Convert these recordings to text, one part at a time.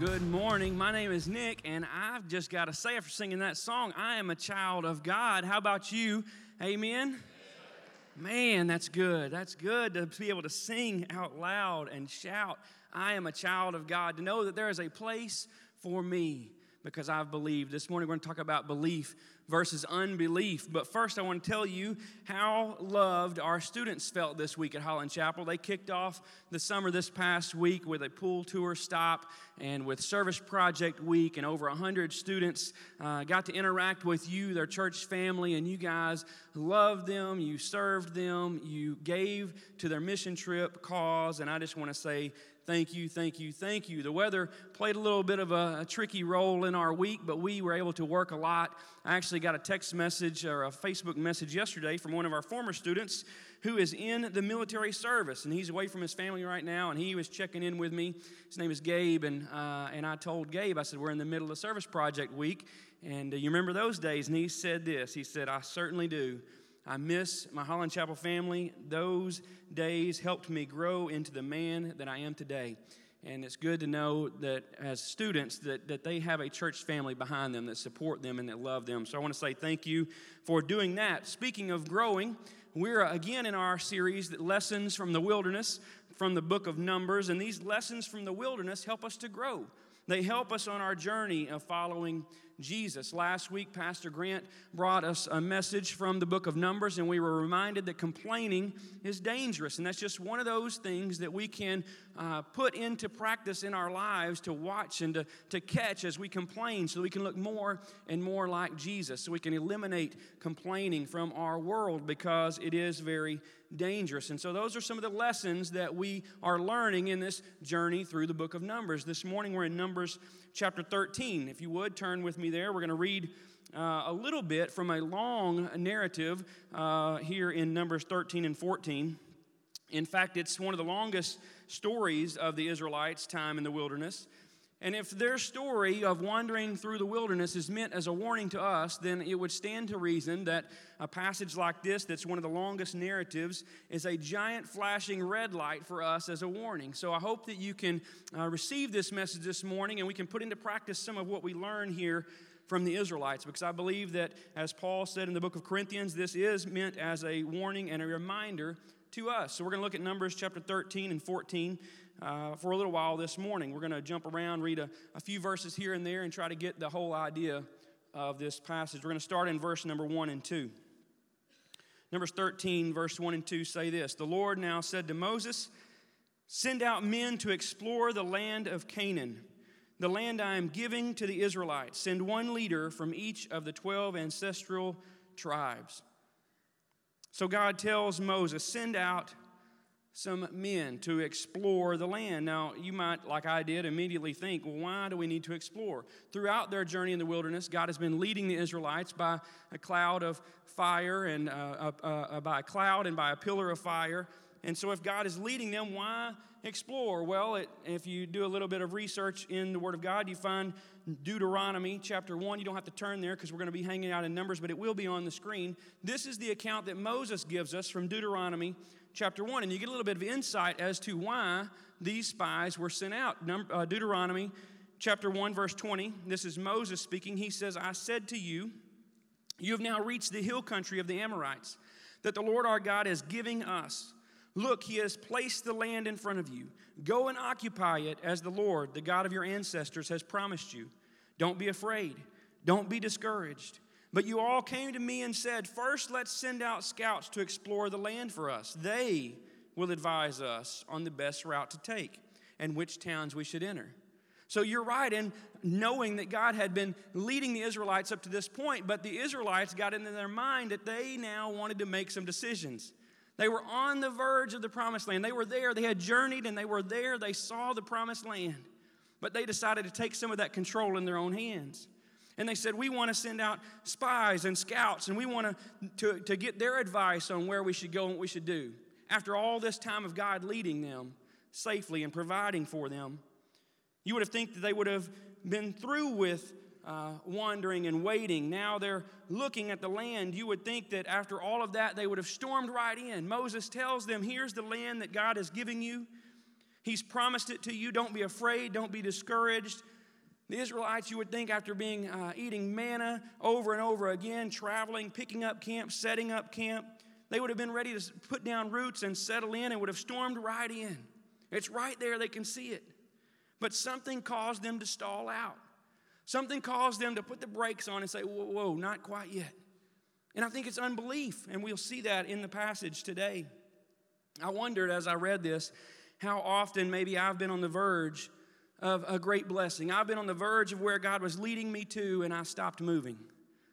Good morning. My name is Nick, and I've just got to say, after singing that song, I am a child of God. How about you? Amen? Man, that's good. That's good to be able to sing out loud and shout, I am a child of God, to know that there is a place for me because I've believed. This morning, we're going to talk about belief versus unbelief. But first, I want to tell you how loved our students felt this week at Holland Chapel. They kicked off the summer this past week with a pool tour stop and with Service Project Week, and over 100 students got to interact with you, their church family, and you guys loved them, you served them, you gave to their mission trip cause, and I just want to say thank you, thank you, thank you. The weather played a little bit of a tricky role in our week, but we were able to work a lot. I actually got a text message or a Facebook message yesterday from one of our former students who is in the military service, and he's away from his family right now, and he was checking in with me. His name is Gabe, and I told Gabe, I said, we're in the middle of Service Project Week, and you remember those days? And he said this. He said, I certainly do. I miss my Holland Chapel family. Those days helped me grow into the man that I am today. And it's good to know that as students that they have a church family behind them that support them and that love them. So I want to say thank you for doing that. Speaking of growing, we're again in our series, Lessons from the Wilderness, from the book of Numbers. And these lessons from the wilderness help us to grow. They help us on our journey of following Jesus. Last week, Pastor Grant brought us a message from the book of Numbers, and we were reminded that complaining is dangerous. And that's just one of those things that we can put into practice in our lives to watch and to catch as we complain so that we can look more and more like Jesus, so we can eliminate complaining from our world because it is very dangerous. And so those are some of the lessons that we are learning in this journey through the book of Numbers. This morning we're in Numbers chapter 13. If you would, turn with me there. We're going to read a little bit from a long narrative here in Numbers 13 and 14. In fact, it's one of the longest stories of the Israelites' time in the wilderness. And if their story of wandering through the wilderness is meant as a warning to us, then it would stand to reason that a passage like this, that's one of the longest narratives, is a giant flashing red light for us as a warning. So I hope that you can receive this message this morning, and we can put into practice some of what we learn here from the Israelites, because I believe that, as Paul said in the book of Corinthians, this is meant as a warning and a reminder to us. So we're going to look at Numbers chapter 13 and 14 for a little while this morning. We're going to jump around, read a few verses here and there, and try to get the whole idea of this passage. We're going to start in verse number 1 and 2. Numbers 13, verse 1 and 2 say this, The Lord now said to Moses, Send out men to explore the land of Canaan, the land I am giving to the Israelites. Send one leader from each of the 12 ancestral tribes. So God tells Moses, send out some men to explore the land. Now, you might, like I did, immediately think, well, why do we need to explore? Throughout their journey in the wilderness, God has been leading the Israelites by a cloud of fire and by a cloud and by a pillar of fire. And so if God is leading them, why explore? Well, if you do a little bit of research in the Word of God, you find Deuteronomy chapter 1. You don't have to turn there because we're going to be hanging out in Numbers, but it will be on the screen. This is the account that Moses gives us from Deuteronomy chapter 1, and you get a little bit of insight as to why these spies were sent out. Deuteronomy chapter 1, verse 20, this is Moses speaking. He says, I said to you, you have now reached the hill country of the Amorites, that the Lord our God is giving us. Look, he has placed the land in front of you. Go and occupy it as the Lord, the God of your ancestors, has promised you. Don't be afraid. Don't be discouraged. But you all came to me and said, First, let's send out scouts to explore the land for us. They will advise us on the best route to take and which towns we should enter. So you're right in knowing that God had been leading the Israelites up to this point, but the Israelites got into their mind that they now wanted to make some decisions. They were on the verge of the promised land. They were there. They had journeyed, and they were there. They saw the promised land. But they decided to take some of that control in their own hands. And they said, we want to send out spies and scouts, and we want to get their advice on where we should go and what we should do. After all this time of God leading them safely and providing for them, you would have think that they would have been through with wandering and waiting. Now they're looking at the land. You would think that after all of that, they would have stormed right in. Moses tells them, here's the land that God is giving you. He's promised it to you. Don't be afraid. Don't be discouraged. The Israelites, you would think, after eating manna over and over again, traveling, picking up camp, setting up camp, they would have been ready to put down roots and settle in and would have stormed right in. It's right there. They can see it. But something caused them to stall out. Something caused them to put the brakes on and say, whoa, whoa, not quite yet. And I think it's unbelief, and we'll see that in the passage today. I wondered as I read this how often maybe I've been on the verge of a great blessing. I've been on the verge of where God was leading me to, and I stopped moving.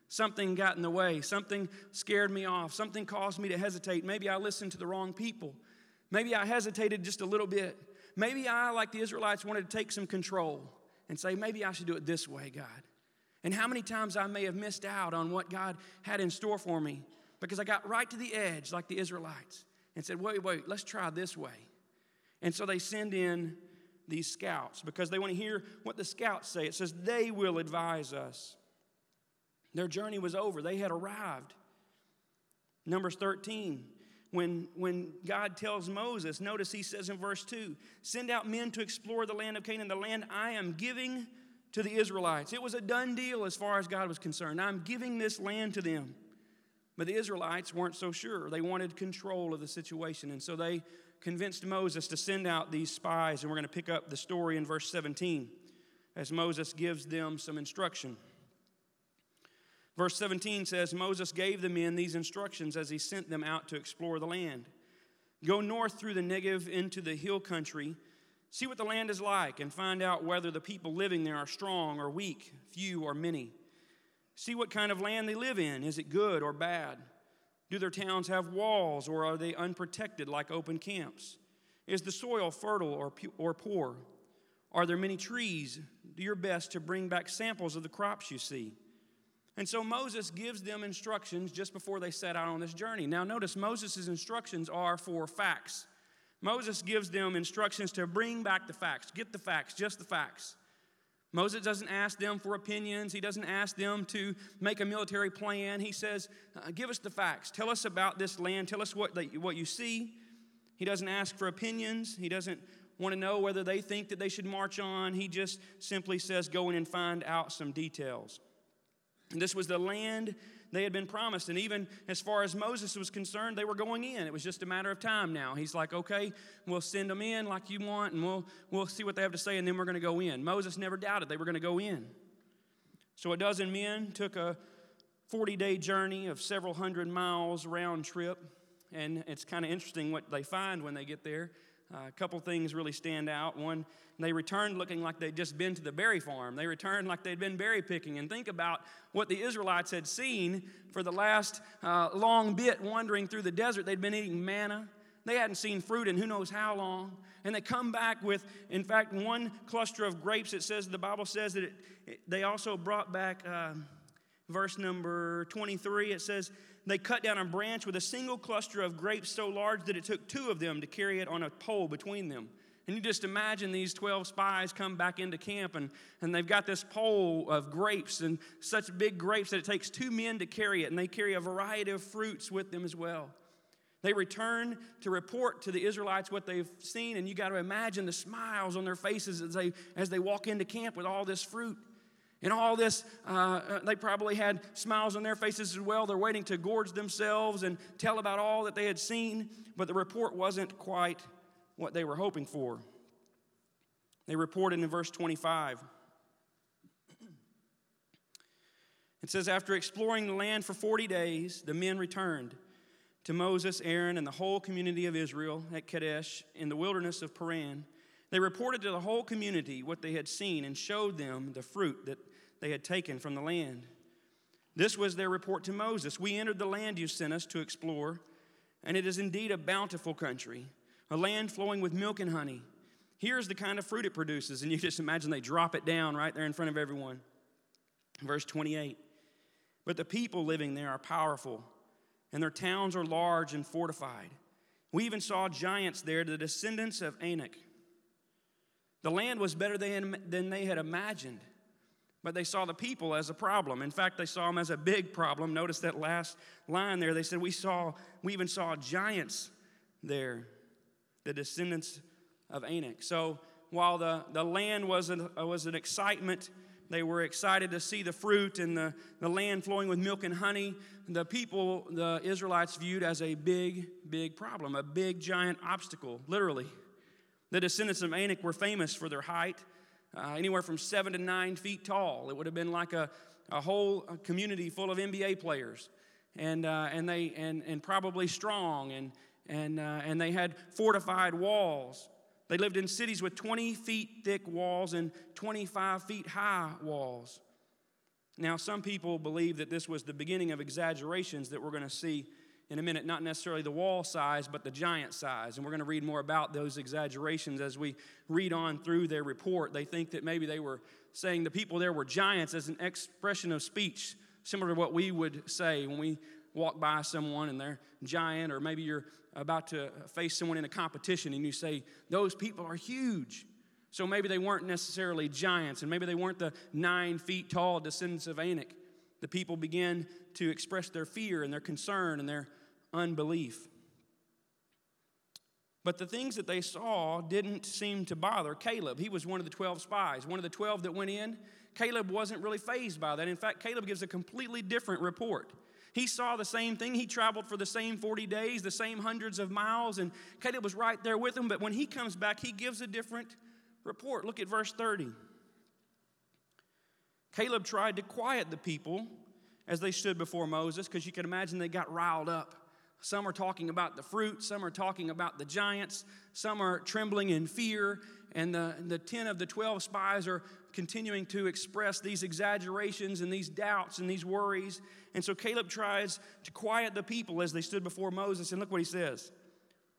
Something got in the way. Something scared me off. Something caused me to hesitate. Maybe I listened to the wrong people. Maybe I hesitated just a little bit. Maybe I, like the Israelites, wanted to take some control and say, maybe I should do it this way, God. And how many times I may have missed out on what God had in store for me because I got right to the edge like the Israelites and said, wait, let's try this way. And so they send in these scouts because they want to hear what the scouts say. It says, they will advise us. Their journey was over. They had arrived. Numbers 13, when God tells Moses, notice he says in verse 2, send out men to explore the land of Canaan, the land I am giving to the Israelites. It was a done deal as far as God was concerned. I'm giving this land to them. But the Israelites weren't so sure. They wanted control of the situation. And so they convinced Moses to send out these spies. And we're going to pick up the story in verse 17 as Moses gives them some instruction. Verse 17 says, Moses gave the men these instructions as he sent them out to explore the land. Go north through the Negev into the hill country. See what the land is like and find out whether the people living there are strong or weak, few or many. See what kind of land they live in. Is it good or bad? Do their towns have walls or are they unprotected like open camps? Is the soil fertile or poor? Are there many trees? Do your best to bring back samples of the crops you see. And so Moses gives them instructions just before they set out on this journey. Now notice Moses' instructions are for facts. Moses gives them instructions to bring back the facts, get the facts, just the facts. Moses doesn't ask them for opinions. He doesn't ask them to make a military plan. He says, give us the facts. Tell us about this land. Tell us what you see. He doesn't ask for opinions. He doesn't want to know whether they think that they should march on. He just simply says, go in and find out some details. And this was the land they had been promised, and even as far as Moses was concerned, they were going in. It was just a matter of time now. He's like, okay, we'll send them in like you want, and we'll see what they have to say, and then we're going to go in. Moses never doubted they were going to go in. So 12 men took a 40-day journey of several hundred miles round trip, and it's kind of interesting what they find when they get there. A couple things really stand out. One, they returned looking like they'd just been to the berry farm. They returned like they'd been berry picking. And think about what the Israelites had seen for the last long bit wandering through the desert. They'd been eating manna. They hadn't seen fruit in who knows how long. And they come back with, in fact, one cluster of grapes. It says, the Bible says that they also brought back verse number 23. It says, they cut down a branch with a single cluster of grapes so large that it took two of them to carry it on a pole between them. And you just imagine these 12 spies come back into camp, and they've got this pole of grapes, and such big grapes that it takes two men to carry it, and they carry a variety of fruits with them as well. They return to report to the Israelites what they've seen, and you got to imagine the smiles on their faces as they walk into camp with all this fruit. And all this, they probably had smiles on their faces as well. They're waiting to gorge themselves and tell about all that they had seen, but the report wasn't quite what they were hoping for. They reported in verse 25. It says, after exploring the land for 40 days, the men returned to Moses, Aaron, and the whole community of Israel at Kadesh in the wilderness of Paran. They reported to the whole community what they had seen and showed them the fruit that they had taken from the land. This was their report to Moses. We entered the land you sent us to explore, and it is indeed a bountiful country, a land flowing with milk and honey. Here's the kind of fruit it produces, and you just imagine they drop it down right there in front of everyone. Verse 28, but the people living there are powerful, and their towns are large and fortified. We even saw giants there, the descendants of Anak. The land was better than they had imagined, but they saw the people as a problem. In fact, they saw them as a big problem. Notice that last line there. They said, we even saw giants there, the descendants of Anak. So while the land was an excitement, they were excited to see the fruit and the land flowing with milk and honey, the people, the Israelites, viewed as a big, big problem, a big, giant obstacle, literally. The descendants of Anak were famous for their height, anywhere from 7 to 9 feet tall. It would have been like a whole community full of NBA players, and probably strong, and they had fortified walls. They lived in cities with 20 feet thick walls and 25 feet high walls. Now, some people believe that this was the beginning of exaggerations that we're going to see in a minute, not necessarily the wall size, but the giant size. And we're going to read more about those exaggerations as we read on through their report. They think that maybe they were saying the people there were giants as an expression of speech, similar to what we would say when we walk by someone and they're giant, or maybe you're about to face someone in a competition and you say, those people are huge. So maybe they weren't necessarily giants, and maybe they weren't the 9 feet tall descendants of Anak. The people began to express their fear and their concern and their unbelief. But the things that they saw didn't seem to bother Caleb. He was one of the 12 spies, one of the 12 that went in. Caleb wasn't really fazed by that. In fact, Caleb gives a completely different report. He saw the same thing. He traveled for the same 40 days, the same hundreds of miles, and Caleb was right there with him. But when he comes back, he gives a different report. Look at verse 30. Caleb tried to quiet the people as they stood before Moses, because you can imagine they got riled up. Some are talking about the fruit. Some are talking about the giants. Some are trembling in fear. And the 10 of the 12 spies are continuing to express these exaggerations and these doubts and these worries. And so Caleb tries to quiet the people as they stood before Moses. And look what he says.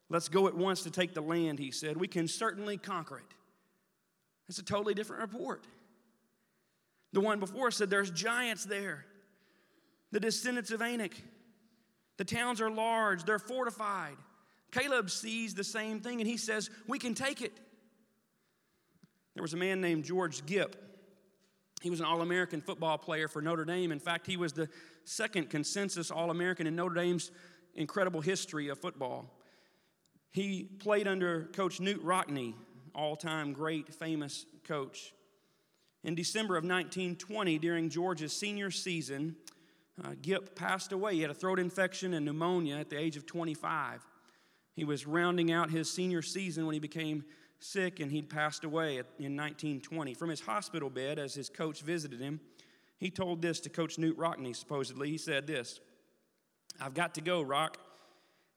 Let's go at once to take the land, he said. We can certainly conquer it. It's a totally different report. The one before said there's giants there, the descendants of Anak. The towns are large. They're fortified. Caleb sees the same thing, and he says, we can take it. There was a man named George Gipp. He was an All-American football player for Notre Dame. In fact, he was the second consensus All-American in Notre Dame's incredible history of football. He played under Coach Knute Rockne, all-time great, famous coach. In December of 1920, during George's senior season, Gipp passed away. He had a throat infection and pneumonia at the age of 25. He was rounding out his senior season when he became sick, and he'd passed away in 1920. From his hospital bed, as his coach visited him, he told this to Coach Knute Rockne, supposedly. He said this, "I've got to go, Rock.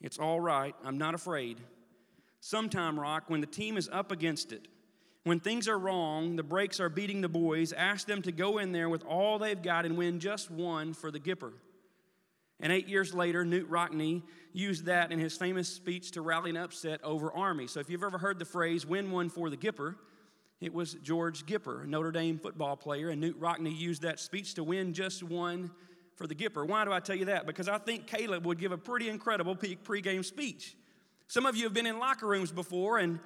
It's all right. I'm not afraid. Sometime, Rock, when the team is up against it, when things are wrong, the brakes are beating the boys, ask them to go in there with all they've got and win just one for the Gipper." And 8 years later, Knute Rockne used that in his famous speech to rally an upset over Army. So if you've ever heard the phrase, win one for the Gipper, it was George Gipper, a Notre Dame football player, and Knute Rockne used that speech to win just one for the Gipper. Why do I tell you that? Because I think Caleb would give a pretty incredible pregame speech. Some of you have been in locker rooms before, and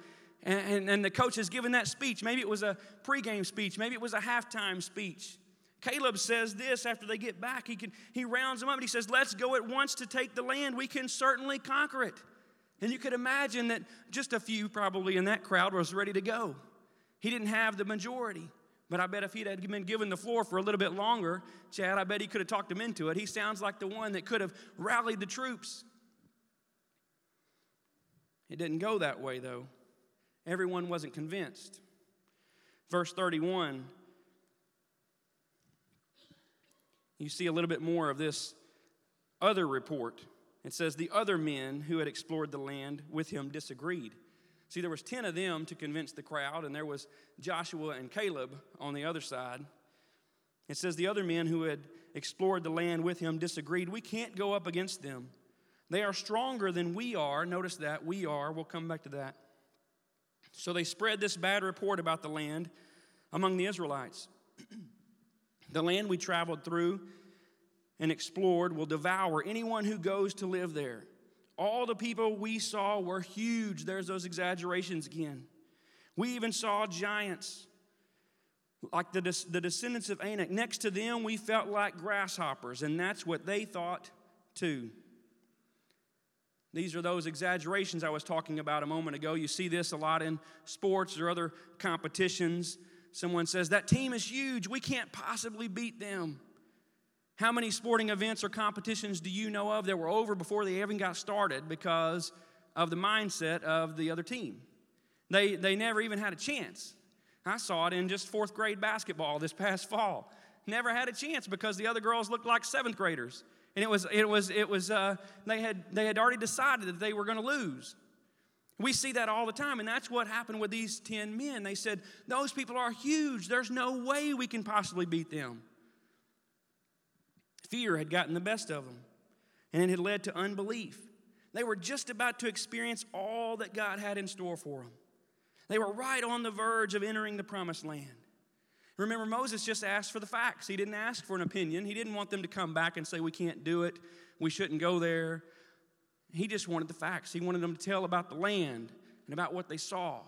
the coach has given that speech. Maybe it was a pregame speech. Maybe it was a halftime speech. Caleb says this after they get back. He rounds them up and he says, let's go at once to take the land. We can certainly conquer it. And you could imagine that just a few probably in that crowd was ready to go. He didn't have the majority. But I bet if he had been given the floor for a little bit longer, Chad, I bet he could have talked them into it. He sounds like the one that could have rallied the troops. It didn't go that way, though. Everyone wasn't convinced. Verse 31, you see a little bit more of this other report. It says, the other men who had explored the land with him disagreed. See, there was 10 of them to convince the crowd, and there was Joshua and Caleb on the other side. It says, the other men who had explored the land with him disagreed. We can't go up against them. They are stronger than we are. Notice that, we are. We'll come back to that. So they spread this bad report about the land among the Israelites. The land we traveled through and explored will devour anyone who goes to live there. All the people we saw were huge. There's those exaggerations again. We even saw giants like the descendants of Anak. Next to them, we felt like grasshoppers, and that's what they thought too. These are those exaggerations I was talking about a moment ago. You see this a lot in sports or other competitions. Someone says, that team is huge. We can't possibly beat them. How many sporting events or competitions do you know of that were over before they even got started because of the mindset of the other team? They never even had a chance. I saw it in just fourth grade basketball this past fall. Never had a chance because the other girls looked like seventh graders. And they had already decided that they were going to lose. We see that all the time, and that's what happened with these 10 men. They said, those people are huge. There's no way we can possibly beat them. Fear had gotten the best of them, and it had led to unbelief. They were just about to experience all that God had in store for them. They were right on the verge of entering the promised land. Remember, Moses just asked for the facts. He didn't ask for an opinion. He didn't want them to come back and say, we can't do it. We shouldn't go there. He just wanted the facts. He wanted them to tell about the land and about what they saw.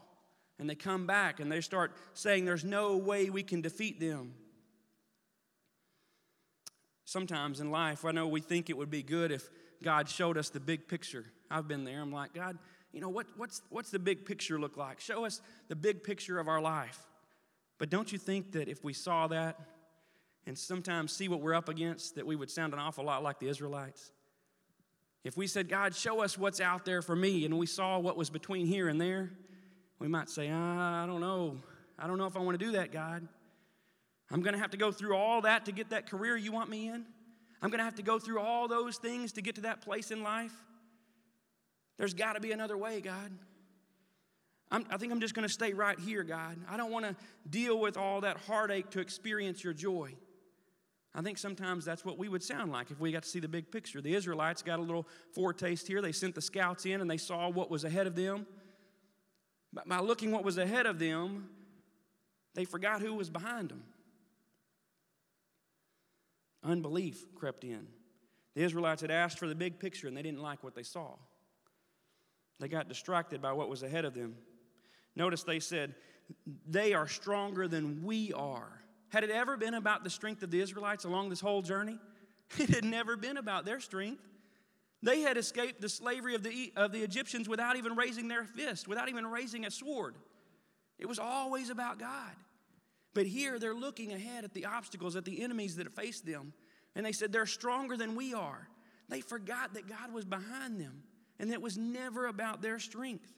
And they come back and they start saying, there's no way we can defeat them. Sometimes in life, I know we think it would be good if God showed us the big picture. I've been there. I'm like, God, you know, what's the big picture look like? Show us the big picture of our life. But don't you think that if we saw that and sometimes see what we're up against, that we would sound an awful lot like the Israelites? If we said, God, show us what's out there for me, and we saw what was between here and there, we might say, I don't know. I don't know if I want to do that, God. I'm going to have to go through all that to get that career you want me in. I'm going to have to go through all those things to get to that place in life. There's got to be another way, God. I think I'm just going to stay right here, God. I don't want to deal with all that heartache to experience your joy. I think sometimes that's what we would sound like if we got to see the big picture. The Israelites got a little foretaste here. They sent the scouts in and they saw what was ahead of them. But by looking what was ahead of them, they forgot who was behind them. Unbelief crept in. The Israelites had asked for the big picture and they didn't like what they saw. They got distracted by what was ahead of them. Notice they said, they are stronger than we are. Had it ever been about the strength of the Israelites along this whole journey? It had never been about their strength. They had escaped the slavery of the Egyptians without even raising their fist, without even raising a sword. It was always about God. But here they're looking ahead at the obstacles, at the enemies that faced them. And they said, they're stronger than we are. They forgot that God was behind them. And it was never about their strength.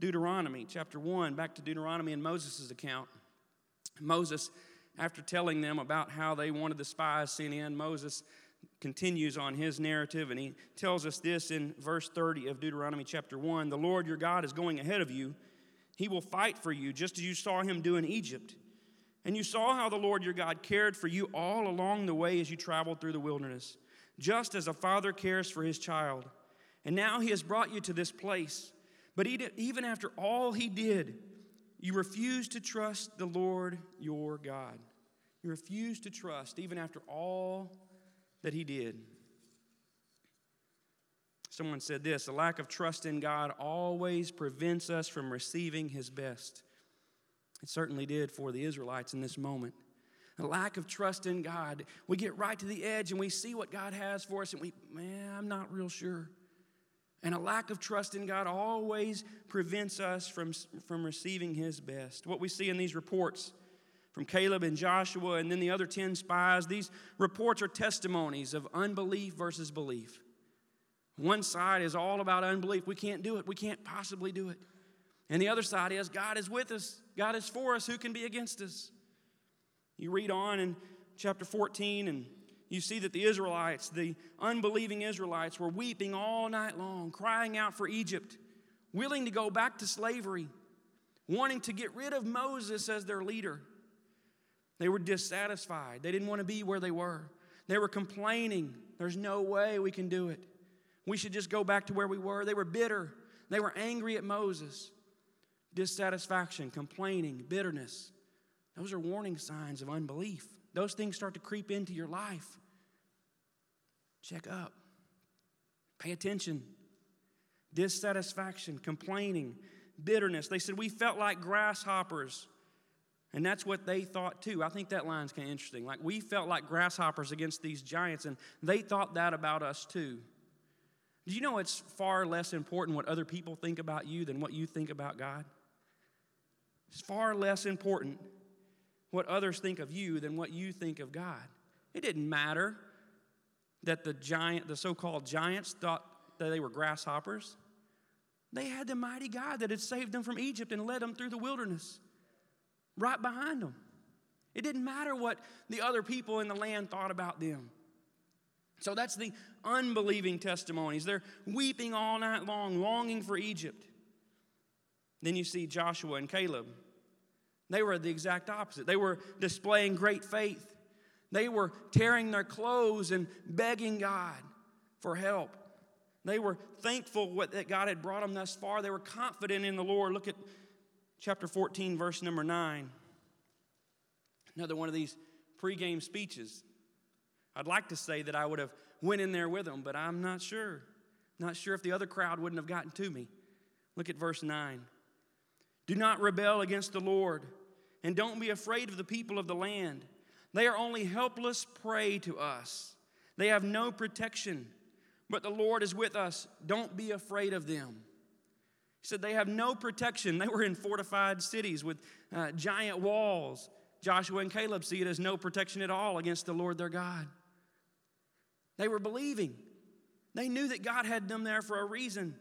Deuteronomy chapter 1, back to Deuteronomy and Moses' account. Moses, after telling them about how they wanted the spies sent in, Moses continues on his narrative, and he tells us this in verse 30 of Deuteronomy chapter 1. The Lord your God is going ahead of you. He will fight for you, just as you saw him do in Egypt. And you saw how the Lord your God cared for you all along the way as you traveled through the wilderness, just as a father cares for his child. And now he has brought you to this place. But even after all he did, you refused to trust the Lord your God. You refused to trust even after all that he did. Someone said this, a lack of trust in God always prevents us from receiving his best. It certainly did for the Israelites in this moment. A lack of trust in God. We get right to the edge and we see what God has for us and I'm not real sure. And a lack of trust in God always prevents us from receiving his best. What we see in these reports from Caleb and Joshua and then the other 10 spies, these reports are testimonies of unbelief versus belief. One side is all about unbelief. We can't do it. We can't possibly do it. And the other side is God is with us. God is for us. Who can be against us? You read on in chapter 14 and you see that the Israelites, the unbelieving Israelites, were weeping all night long, crying out for Egypt, willing to go back to slavery, wanting to get rid of Moses as their leader. They were dissatisfied. They didn't want to be where they were. They were complaining. There's no way we can do it. We should just go back to where we were. They were bitter. They were angry at Moses. Dissatisfaction, complaining, bitterness. Those are warning signs of unbelief. Those things start to creep into your life. Check up. Pay attention. Dissatisfaction, complaining, bitterness. They said, we felt like grasshoppers. And that's what they thought too. I think that line's kind of interesting. Like, we felt like grasshoppers against these giants, and they thought that about us too. Do you know it's far less important what other people think about you than what you think about God? It's far less important what others think of you than what you think of God. It didn't matter that the so-called giants thought that they were grasshoppers. They had the mighty God that had saved them from Egypt and led them through the wilderness right behind them. It didn't matter what the other people in the land thought about them. So that's the unbelieving testimonies. They're weeping all night long, longing for Egypt. Then you see Joshua and Caleb. They were the exact opposite. They were displaying great faith. They were tearing their clothes and begging God for help. They were thankful that God had brought them thus far. They were confident in the Lord. Look at chapter 14, verse number 9. Another one of these pregame speeches. I'd like to say that I would have went in there with them, but I'm not sure. Not sure if the other crowd wouldn't have gotten to me. Look at verse 9. Do not rebel against the Lord, and don't be afraid of the people of the land. They are only helpless prey to us. They have no protection. But the Lord is with us. Don't be afraid of them. He said they have no protection. They were in fortified cities with giant walls. Joshua and Caleb see it as no protection at all against the Lord their God. They were believing. They knew that God had them there for a reason.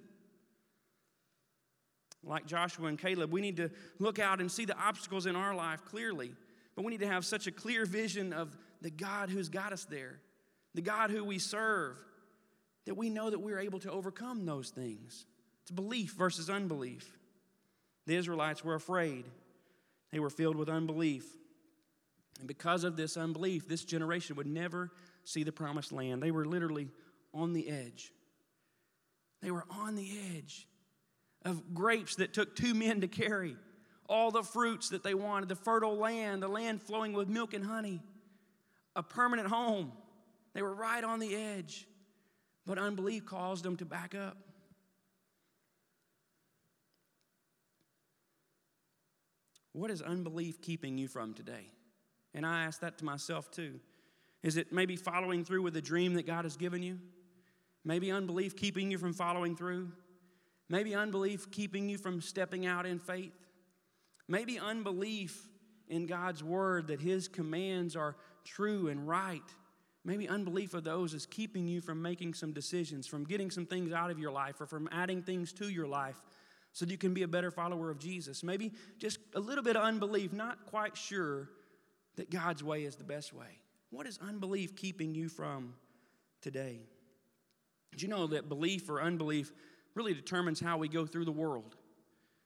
Like Joshua and Caleb, we need to look out and see the obstacles in our life clearly. But we need to have such a clear vision of the God who's got us there, the God who we serve, that we know that we're able to overcome those things. It's belief versus unbelief. The Israelites were afraid. They were filled with unbelief. And because of this unbelief, this generation would never see the promised land. They were literally on the edge. They were on the edge of grapes that took two men to carry, all the fruits that they wanted, the fertile land, the land flowing with milk and honey, a permanent home. They were right on the edge. But unbelief caused them to back up. What is unbelief keeping you from today? And I ask that to myself too. Is it maybe following through with the dream that God has given you? Maybe unbelief keeping you from following through? Maybe unbelief keeping you from stepping out in faith? Maybe unbelief in God's word that His commands are true and right. Maybe unbelief of those is keeping you from making some decisions, from getting some things out of your life, or from adding things to your life so that you can be a better follower of Jesus. Maybe just a little bit of unbelief, not quite sure that God's way is the best way. What is unbelief keeping you from today? Did you know that belief or unbelief really determines how we go through the world?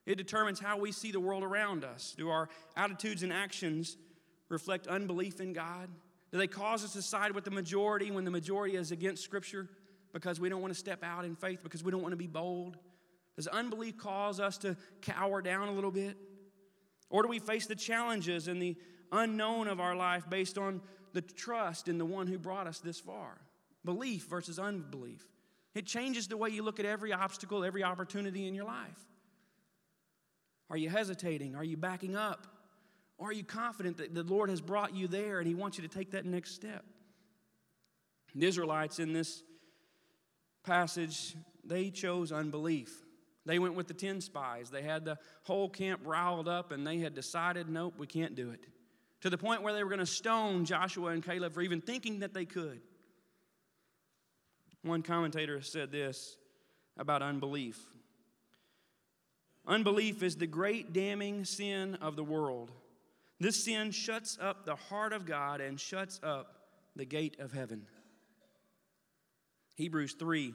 It determines how we see the world around us. Do our attitudes and actions reflect unbelief in God? Do they cause us to side with the majority when the majority is against Scripture because we don't want to step out in faith, because we don't want to be bold? Does unbelief cause us to cower down a little bit? Or do we face the challenges and the unknown of our life based on the trust in the one who brought us this far? Belief versus unbelief. It changes the way you look at every obstacle, every opportunity in your life. Are you hesitating? Are you backing up? Or are you confident that the Lord has brought you there and He wants you to take that next step? The Israelites in this passage, they chose unbelief. They went with the 10 spies. They had the whole camp riled up, and they had decided, nope, we can't do it. To the point where they were going to stone Joshua and Caleb for even thinking that they could. One commentator said this about unbelief. Unbelief is the great damning sin of the world. This sin shuts up the heart of God and shuts up the gate of heaven. Hebrews 3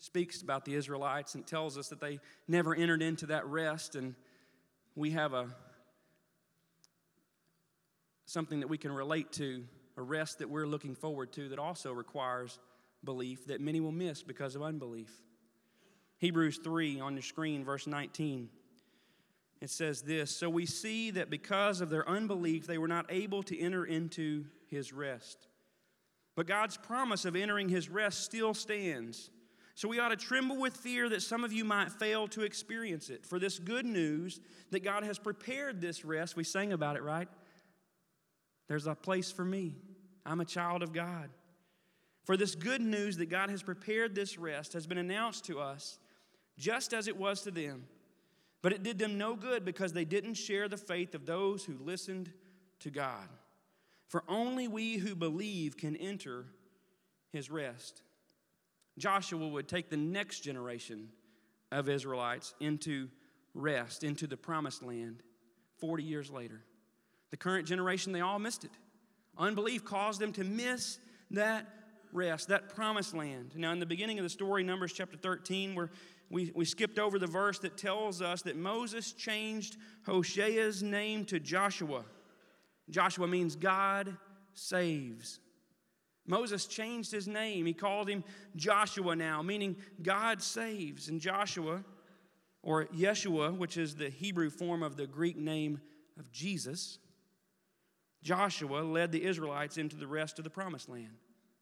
speaks about the Israelites and tells us that they never entered into that rest, and we have something that we can relate to, a rest that we're looking forward to that also requires belief that many will miss because of unbelief. Hebrews 3 on your screen, verse 19. It says this, so we see that because of their unbelief, they were not able to enter into His rest. But God's promise of entering His rest still stands. So we ought to tremble with fear that some of you might fail to experience it. For this good news that God has prepared this rest, we sang about it, right? There's a place for me. I'm a child of God. For this good news that God has prepared this rest has been announced to us just as it was to them. But it did them no good because they didn't share the faith of those who listened to God. For only we who believe can enter his rest. Joshua would take the next generation of Israelites into rest, into the promised land 40 years later. The current generation, they all missed it. Unbelief caused them to miss that rest, that promised land. Now, in the beginning of the story, Numbers chapter 13, where we skipped over the verse that tells us that Moses changed Hoshea's name to Joshua. Joshua means God saves. Moses changed his name. He called him Joshua now, meaning God saves. And Joshua, or Yeshua, which is the Hebrew form of the Greek name of Jesus, Joshua led the Israelites into the rest of the promised land.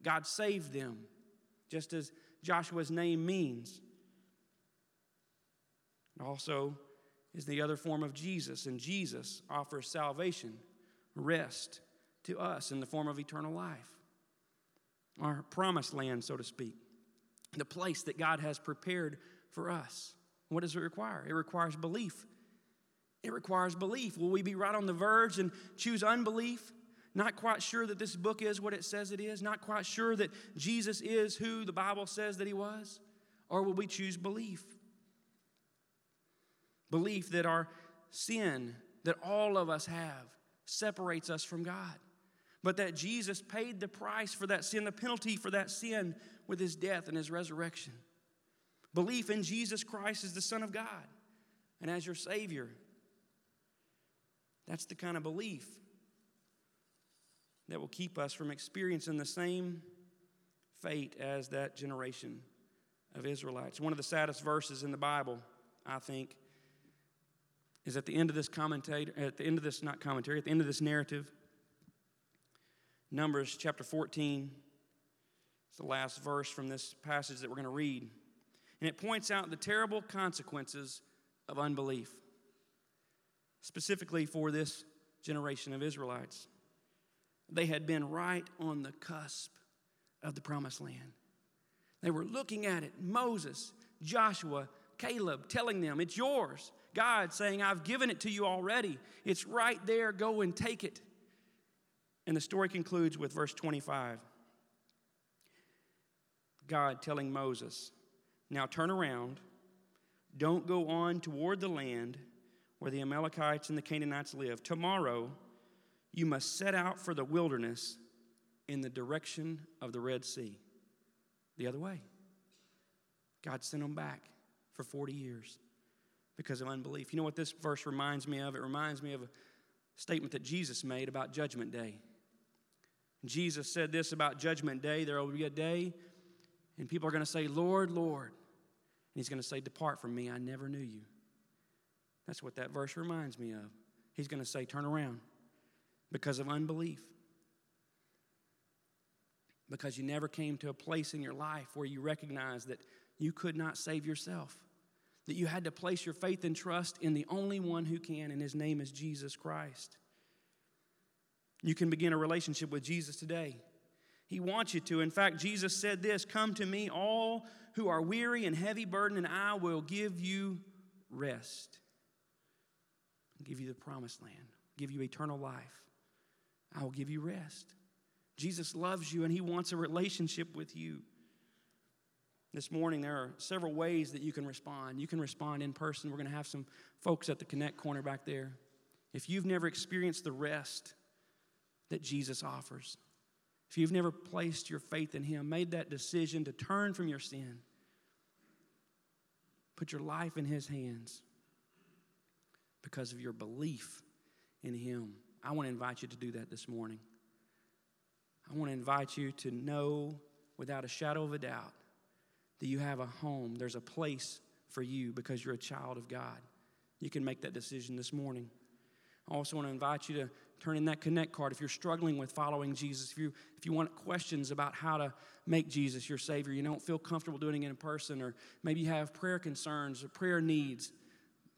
God saved them, just as Joshua's name means. It also is the other form of Jesus, and Jesus offers salvation, rest to us in the form of eternal life. Our promised land, so to speak, the place that God has prepared for us. What does it require? It requires belief. It requires belief. Will we be right on the verge and choose unbelief? Not quite sure that this book is what it says it is. Not quite sure that Jesus is who the Bible says that he was. Or will we choose belief? Belief that our sin, that all of us have, separates us from God. But that Jesus paid the price for that sin, the penalty for that sin with his death and his resurrection. Belief in Jesus Christ as the Son of God and as your Savior. That's the kind of belief that will keep us from experiencing the same fate as that generation of Israelites. One of the saddest verses in the Bible, I think, is at the end of this at the end of this narrative. Numbers chapter 14. It's the last verse from this passage that we're going to read. And it points out the terrible consequences of unbelief, specifically for this generation of Israelites. They had been right on the cusp of the promised land. They were looking at it. Moses, Joshua, Caleb telling them, it's yours. God saying, I've given it to you already. It's right there. Go and take it. And the story concludes with verse 25. God telling Moses, now turn around. Don't go on toward the land where the Amalekites and the Canaanites live. Tomorrow, you must set out for the wilderness in the direction of the Red Sea. The other way. God sent them back for 40 years because of unbelief. You know what this verse reminds me of? It reminds me of a statement that Jesus made about Judgment Day. Jesus said this about Judgment Day. There will be a day, and people are going to say, Lord, Lord. And he's going to say, depart from me, I never knew you. That's what that verse reminds me of. He's going to say, turn around. Because of unbelief. Because you never came to a place in your life where you recognized that you could not save yourself. That you had to place your faith and trust in the only one who can, and his name is Jesus Christ. You can begin a relationship with Jesus today. He wants you to. In fact, Jesus said this, come to me, all who are weary and heavy burdened, and I will give you rest. I'll give you the promised land. I'll give you eternal life. I will give you rest. Jesus loves you and he wants a relationship with you. This morning, there are several ways that you can respond. You can respond in person. We're going to have some folks at the Connect Corner back there. If you've never experienced the rest that Jesus offers, if you've never placed your faith in him, made that decision to turn from your sin, put your life in his hands because of your belief in him. I want to invite you to do that this morning. I want to invite you to know without a shadow of a doubt that you have a home. There's a place for you because you're a child of God. You can make that decision this morning. I also want to invite you to turn in that Connect card if you're struggling with following Jesus. If you want questions about how to make Jesus your Savior, you don't feel comfortable doing it in person, or maybe you have prayer concerns or prayer needs,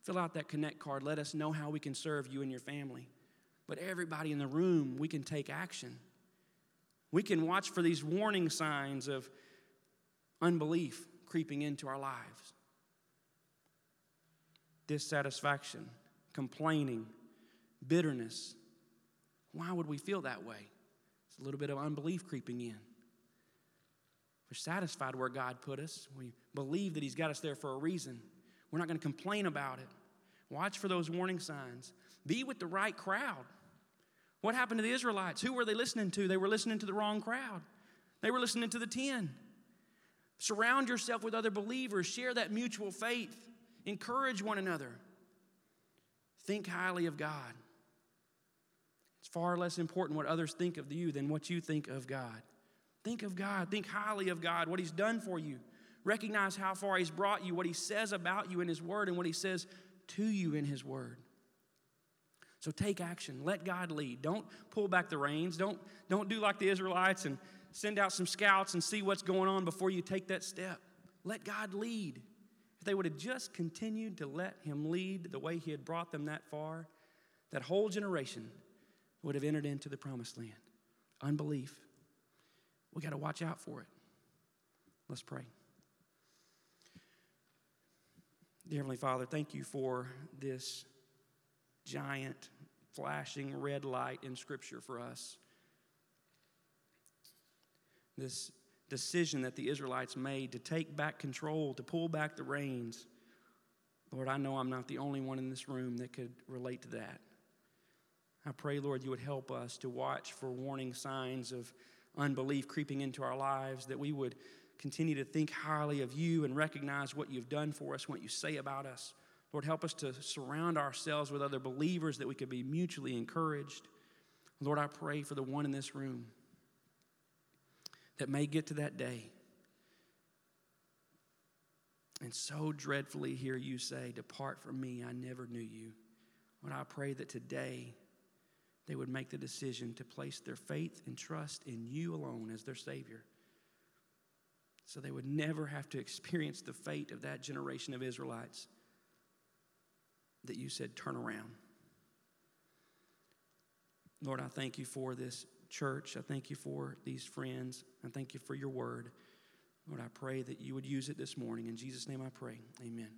fill out that Connect card. Let us know how we can serve you and your family. But everybody in the room, we can take action. We can watch for these warning signs of unbelief creeping into our lives. Dissatisfaction, complaining, bitterness. Why would we feel that way? It's a little bit of unbelief creeping in. We're satisfied where God put us. We believe that He's got us there for a reason. We're not going to complain about it. Watch for those warning signs. Be with the right crowd. What happened to the Israelites? Who were they listening to? They were listening to the wrong crowd. They were listening to the 10. Surround yourself with other believers. Share that mutual faith. Encourage one another. Think highly of God. It's far less important what others think of you than what you think of God. Think of God. Think highly of God, what He's done for you. Recognize how far He's brought you, what He says about you in His Word, and what He says to you in His Word. So take action. Let God lead. Don't pull back the reins. Don't do like the Israelites and send out some scouts and see what's going on before you take that step. Let God lead. If they would have just continued to let Him lead the way He had brought them that far, that whole generation would have entered into the promised land. Unbelief. We got to watch out for it. Let's pray. Dear Heavenly Father, thank You for this giant, flashing red light in Scripture for us. This decision that the Israelites made to take back control, to pull back the reins. Lord, I know I'm not the only one in this room that could relate to that. I pray, Lord, You would help us to watch for warning signs of unbelief creeping into our lives, that we would continue to think highly of You and recognize what You've done for us, what You say about us. Lord, help us to surround ourselves with other believers that we could be mutually encouraged. Lord, I pray for the one in this room that may get to that day and so dreadfully hear You say, "Depart from me, I never knew you." Lord, I pray that today they would make the decision to place their faith and trust in You alone as their Savior, so they would never have to experience the fate of that generation of Israelites that You said, "Turn around." Lord, I thank You for this church. I thank You for these friends. I thank You for Your Word. Lord, I pray that You would use it this morning. In Jesus' name I pray. Amen.